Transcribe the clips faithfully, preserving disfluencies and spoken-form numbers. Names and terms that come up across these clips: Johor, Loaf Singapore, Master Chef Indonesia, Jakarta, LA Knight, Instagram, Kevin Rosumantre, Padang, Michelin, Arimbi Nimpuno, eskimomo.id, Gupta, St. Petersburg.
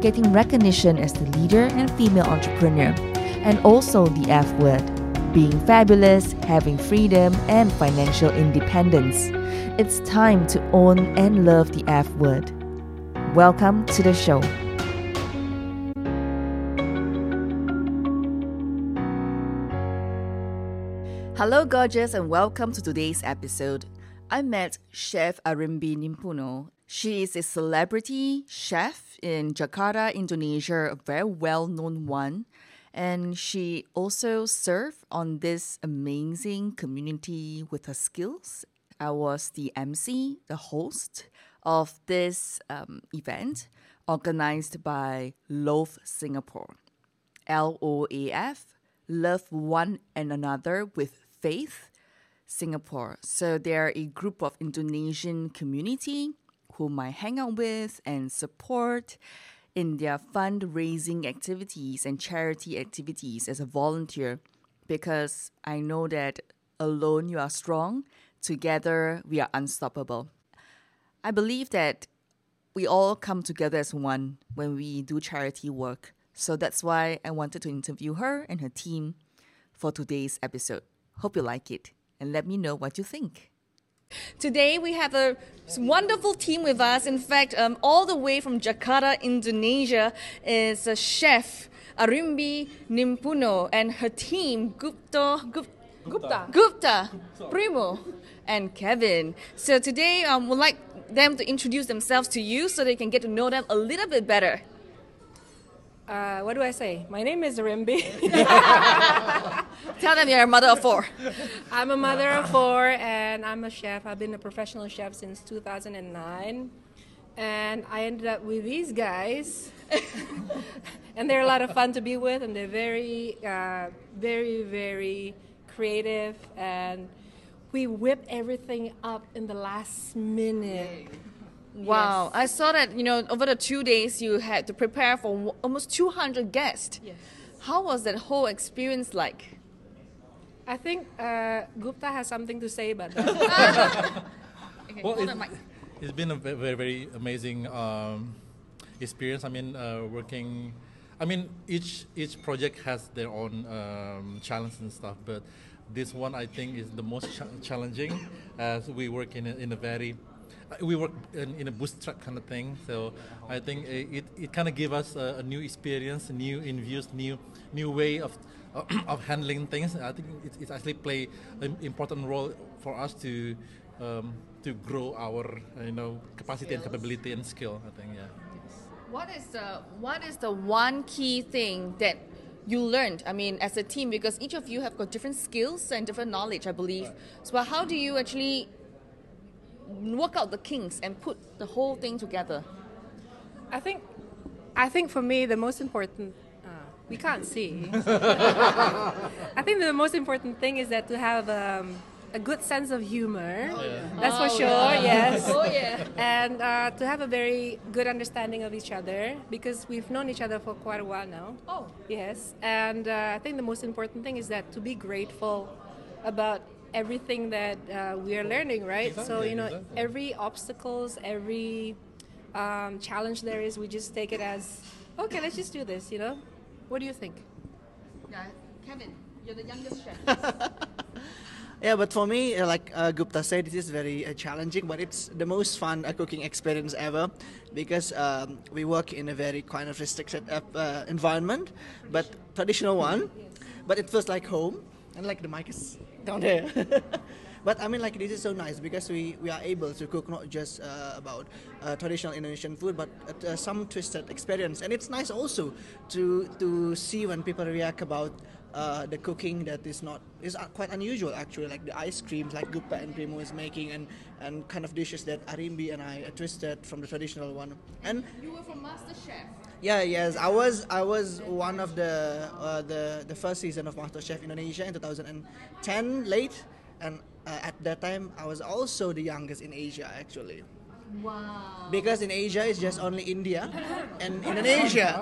getting recognition as the leader and female entrepreneur, and also the F word, being fabulous, having freedom, and financial independence. It's time to own and love the F word. Welcome to the show. Hello, gorgeous, and welcome to today's episode. I met Chef Arimbi Nimpuno. She is a celebrity chef in Jakarta, Indonesia, a very well-known one. And she also served on this amazing community with her skills. I was the M C, the host of this um, event organized by Loaf Singapore. L O A F, Love One and Another with Faith Singapore. So they're a group of Indonesian community whom I hang out with and support in their fundraising activities and charity activities as a volunteer, because I know that alone you are strong, together we are unstoppable. I believe that we all come together as one when we do charity work. So that's why I wanted to interview her and her team for today's episode. Hope you like it, and let me know what you think. Today we have a wonderful team with us. In fact, um, all the way from Jakarta, Indonesia, is a chef Arimbi Nimpuno and her team Gupta, Gup- Gupta, Gupta, Primo, and Kevin. So today I um, would like them to introduce themselves to you so they can get to know them a little bit better. Uh, what do I say? My name is Arimbi. Tell them you're a mother of four. I'm a mother of four and I'm a chef. I've been a professional chef since two thousand nine. And I ended up with these guys. And they're a lot of fun to be with, and they're very, uh, very, very creative. And we whip everything up in the last minute. Wow, yes. I saw that, you know, over the two days you had to prepare for w- almost two hundred guests. Yes. How was that whole experience like? I think uh, Gupta has something to say about that. Okay, well, hold on, Mike. It's been a very, very amazing um, experience. I mean, uh, working, I mean, each each project has their own um, challenge and stuff, but this one I think is the most cha- challenging as we work in a, in a very We work in, in a bootstrap kind of thing, so I think it, it kind of gave us a, a new experience, a new views, new new way of uh, of handling things. I think it, it actually play an important role for us to um, to grow our you know capacity skills and capability and skill. I think yeah. What is the what is the one key thing that you learned? I mean, as a team, because each of you have got different skills and different knowledge, I believe. Right. So how do you actually work out the kinks and put the whole thing together? I think, I think for me the most important uh, we can't see. I think the most important thing is that to have um, a good sense of humor. Oh, yeah. That's oh, for sure. Yeah. Yes. Oh yeah. And uh, to have a very good understanding of each other, because we've known each other for quite a while now. Oh. Yes. And uh, I think the most important thing is that to be grateful about everything that uh, we are learning, right? Exactly, so, you know, exactly. Every obstacles, every um, challenge there is, we just take it as, okay, let's just do this, you know? What do you think? Yeah, Kevin, you're the youngest chef. Yeah, but for me, like uh, Gupta said, it is very uh, challenging, but it's the most fun uh, cooking experience ever, because um, we work in a very kind of restricted uh, environment, traditional. but traditional one, yes. But it feels like home, and like the mic is down there. But I mean, like, this is so nice because we, we are able to cook not just uh, about uh, traditional Indonesian food, but uh, some twisted experience. And it's nice also to to see when people react about uh, the cooking that is not is quite unusual actually, like the ice creams like Guppa and Primo is making, and and kind of dishes that Arimbi and I twisted from the traditional one. And you were from Master Chef. Yeah, yes, I was. I was one of the uh, the the first season of Master Chef Indonesia in two thousand ten, late, and uh, at that time I was also the youngest in Asia actually. Wow. Because in Asia it's just only India and Indonesia.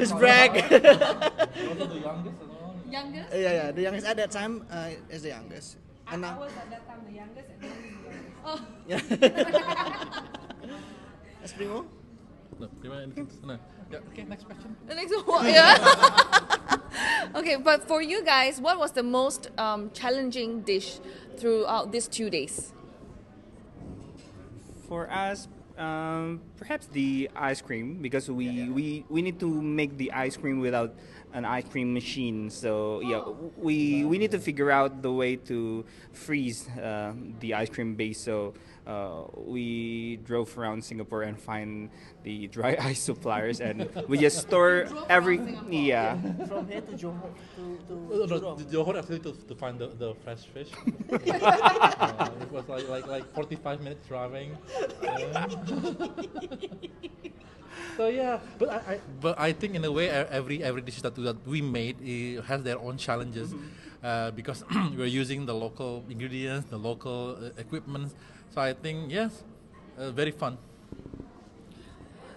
It's brag. The youngest? Youngest? Yeah, yeah, the youngest at that time uh, is the youngest. And I, I was at that time the youngest and now the youngest. Oh. As Primo? No, Primo anything? No. Yeah, okay, next question. The next one, yeah. Okay, but for you guys, what was the most um, challenging dish throughout these two days? For us, um, perhaps the ice cream, because we, yeah, yeah. we we need to make the ice cream without an ice cream machine. So yeah, we we need to figure out the way to freeze uh, the ice cream base. So uh, we drove around Singapore and find the dry ice suppliers, and we just store every yeah. yeah. From here to Johor to, to, no, to Johor actually to, to find the, the fresh fish. uh, it was like like like forty-five minutes driving. So yeah, but I, I but I think in a way every every dish that we made it has their own challenges, mm-hmm. uh, because we're using the local ingredients, the local uh, equipment. So I think yes, uh, very fun.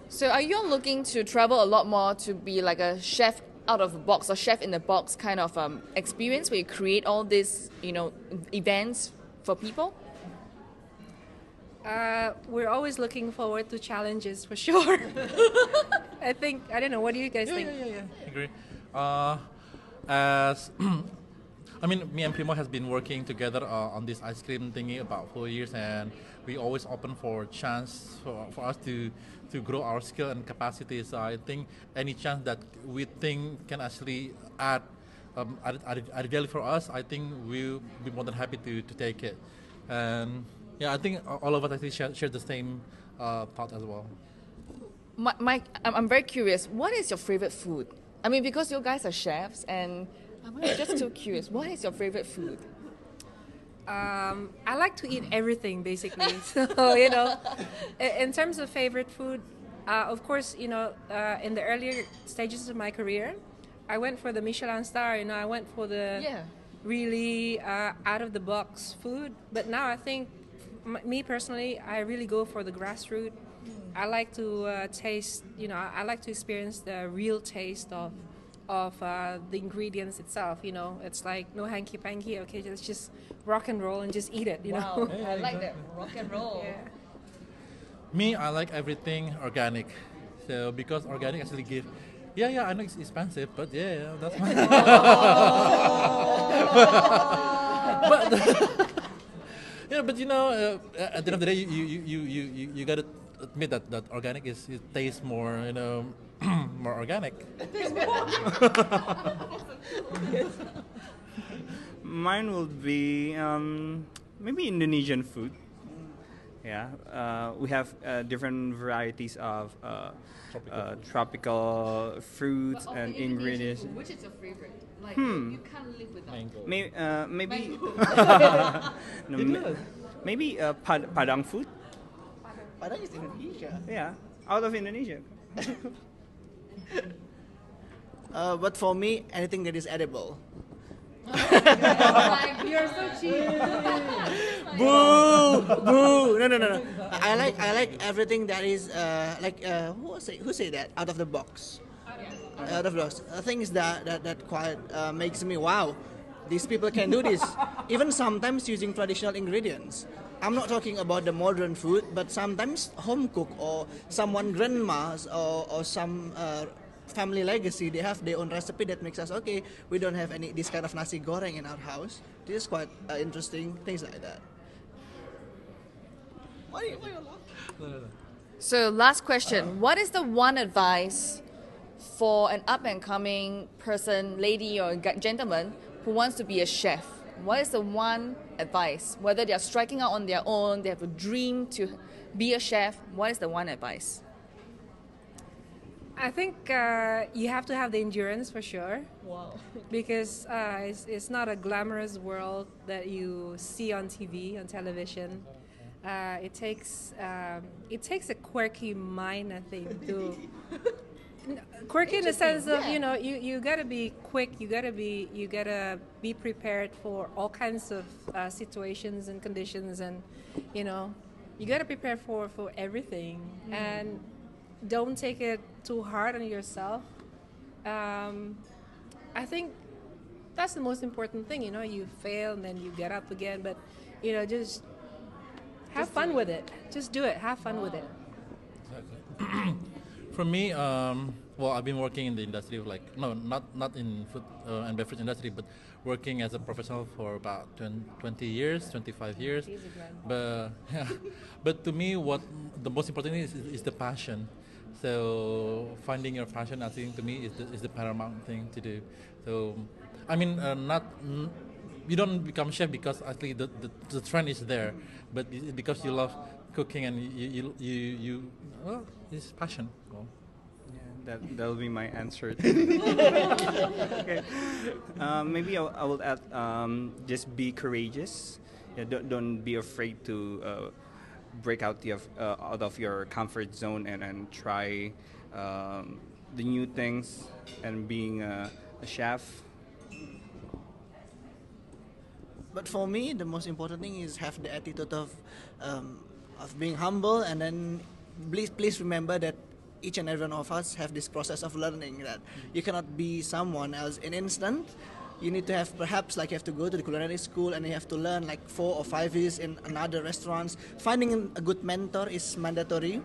So are you looking to travel a lot more to be like a chef out of a box or chef in a box kind of um, experience where you create all these, you know, events for people? Uh, we're always looking forward to challenges for sure. I think, I don't know, what do you guys yeah, think? Yeah, yeah, yeah. I agree. Uh, as I mean, me and Primo has been working together uh, on this ice cream thingy about four years, and we always open for chance for, for us to to grow our skill and capacity. So I think any chance that we think can actually add um, add, add, add value for us, I think we'll be more than happy to, to take it. And yeah, I think all of us actually share, share the same uh, thought as well. Mike, I'm very curious. What is your favorite food? I mean, because you guys are chefs, and I'm just so curious. What is your favorite food? Um, I like to eat everything, basically. So, you know, in terms of favorite food, uh, of course, you know, uh, in the earlier stages of my career, I went for the Michelin star. You know, I went for the yeah. really uh, out-of-the-box food. But now I think, me personally, I really go for the grassroots. I like to uh, taste, you know, I like to experience the real taste of of uh, the ingredients itself. You know, it's like no hanky panky. Okay, let's just rock and roll and just eat it. You wow, know, yeah, I like that rock and roll. Yeah. Me, I like everything organic. So because organic actually gives. Yeah, yeah, I know it's expensive, but yeah, yeah that's my. but, but Yeah, but you know, uh, at the end of the day, you you you you you, you gotta admit that, that organic is it tastes more, you know, more organic. Mine will be um, maybe Indonesian food. Yeah, uh, we have uh, different varieties of uh, tropical, uh, tropical fruits but and ingredients. Food, which is your favorite? Like, hmm. you can't live without mango. May, uh, maybe, no, ma maybe uh, pad Padang food. Padang. Padang is Indonesia. Yeah, out of Indonesia. uh, but for me, anything that is edible. Oh, you are so cheap. Boo, boo. No, no, no, no. I like, I like everything that is uh, like uh, who say, who say that out of the box, out of the box. Uh, things that that that quite uh, makes me wow. These people can do this, even sometimes using traditional ingredients. I'm not talking about the modern food, but sometimes home cook or someone grandma's or or some. Uh, family legacy, they have their own recipe that makes us okay, we don't have any this kind of nasi goreng in our house. This is quite uh, interesting, things like that. Why are you, why are you laughing? So last question, uh, what is the one advice for an up-and-coming person, lady or gentleman who wants to be a chef? What is the one advice? Whether they are striking out on their own, they have a dream to be a chef, what is the one advice? I think uh, you have to have the endurance for sure. Wow. Because uh, it's, it's not a glamorous world that you see on T V, on television. Uh, it takes um, it takes a quirky mind, I think, to quirky in the sense of, yeah. you know, you, you gotta be quick, you gotta be you gotta be prepared for all kinds of uh, situations and conditions, and you know, you gotta prepare for for everything. Mm. And don't take it too hard on yourself. Um, I think that's the most important thing. You know, you fail and then you get up again, but you know, just have just fun with it. it. Just do it. Have fun wow. with it. Exactly. For me, um, well, I've been working in the industry of like no, not not in food uh, and beverage industry, but working as a professional for about twenty years, twenty-five years. But yeah, but to me, what the most important thing is, is the passion. So finding your passion, I think, to me is the, is the paramount thing to do. So, I mean, uh, not n you don't become chef because actually the, the the trend is there, but because you love cooking and you you you, you well, it's passion. Well, yeah, that that'll be my answer. Okay, uh, maybe I, I will add um, just be courageous. Yeah, don't don't be afraid to. Uh, break out, the, uh, out of your comfort zone and, and try um, the new things, and being a, a chef. But for me, the most important thing is have the attitude of, um, of being humble, and then please, please remember that each and every one of us have this process of learning, that you cannot be someone else in an instant. You need to have, perhaps, like you have to go to the culinary school and you have to learn like four or five years in another restaurants. Finding a good mentor is mandatory.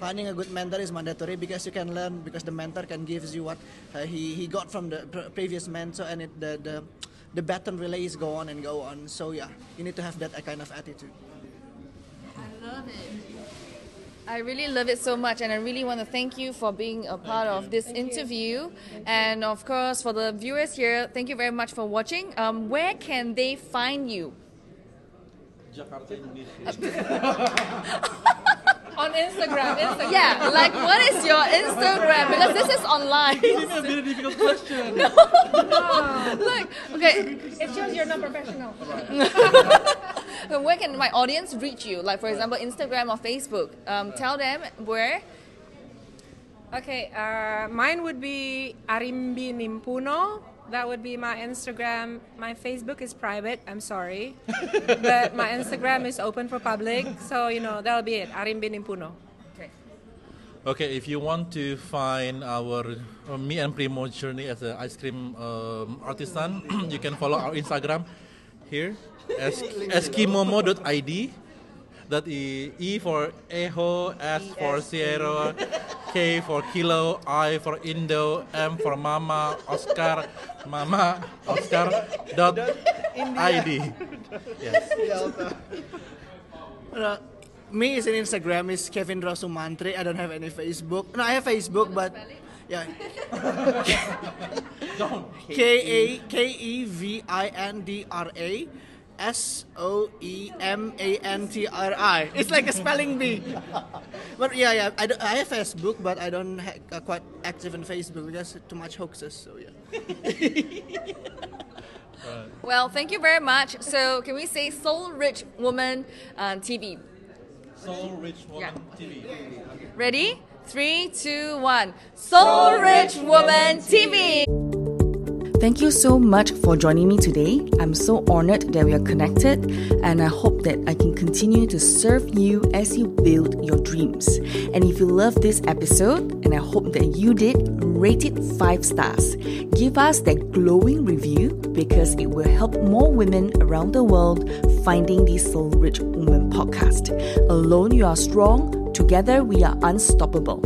Finding a good mentor is mandatory because you can learn, because the mentor can give you what uh, he, he got from the pre previous mentor, and it, the, the, the baton relays go on and go on. So yeah, you need to have that kind of attitude. I love it. I really love it so much, and I really want to thank you for being a part of this thank interview. And of course, for the viewers here, thank you very much for watching. Um, where can they find you? Jakarta, Indonesia. On Instagram, Instagram. Yeah, like what is your Instagram? Because this is online. It's a very difficult question. No. No. Look, okay. It shows you're not professional. Where can my audience reach you? Like, for example, Instagram or Facebook. Um, tell them where. Okay, uh, mine would be Arimbi Nimpuno. That would be my Instagram. My Facebook is private, I'm sorry. But my Instagram is open for public. So, you know, that'll be it. Arimbi Nimpuno. Okay. Okay, if you want to find our uh, me and Primo journey as an ice cream um, artisan, you can follow our Instagram here. Es eskimomo dot I D. That is E for Eho, S for Sierra, K for Kilo, I for Indo, M for Mama, Oscar, Mama, Oscar dot I D. Yes. Uh, me is in Instagram is Kevin Rosumantre. I don't have any Facebook. No, I have Facebook, but yeah. K A K E V I N D R A. S O E M A N T R I. It's like a spelling bee. But yeah, yeah. I, do, I have Facebook, but I don't ha uh, quite active on Facebook because too much hoaxes. So yeah. Right. Well, thank you very much. So can we say Soul Rich Woman uh, T V? Soul Rich Woman yeah. T V. Ready? Three, two, one. Soul, Soul Rich, Rich Woman T V. T V. Thank you so much for joining me today. I'm so honored that we are connected, and I hope that I can continue to serve you as you build your dreams. And if you love this episode, and I hope that you did, rate it five stars. Give us that glowing review because it will help more women around the world finding the Soul Rich Woman podcast. Alone you are strong, together we are unstoppable.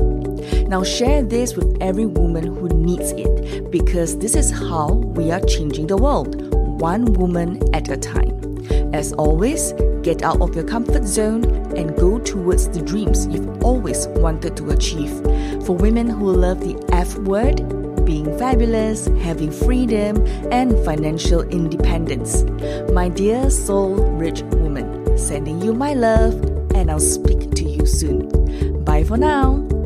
Now share this with every woman who needs it, because this is how we are changing the world, one woman at a time. As always, get out of your comfort zone and go towards the dreams you've always wanted to achieve. For women who love the F word, being fabulous, having freedom, and financial independence. My dear soul rich woman, sending you my love, and I'll speak to you soon. Bye for now.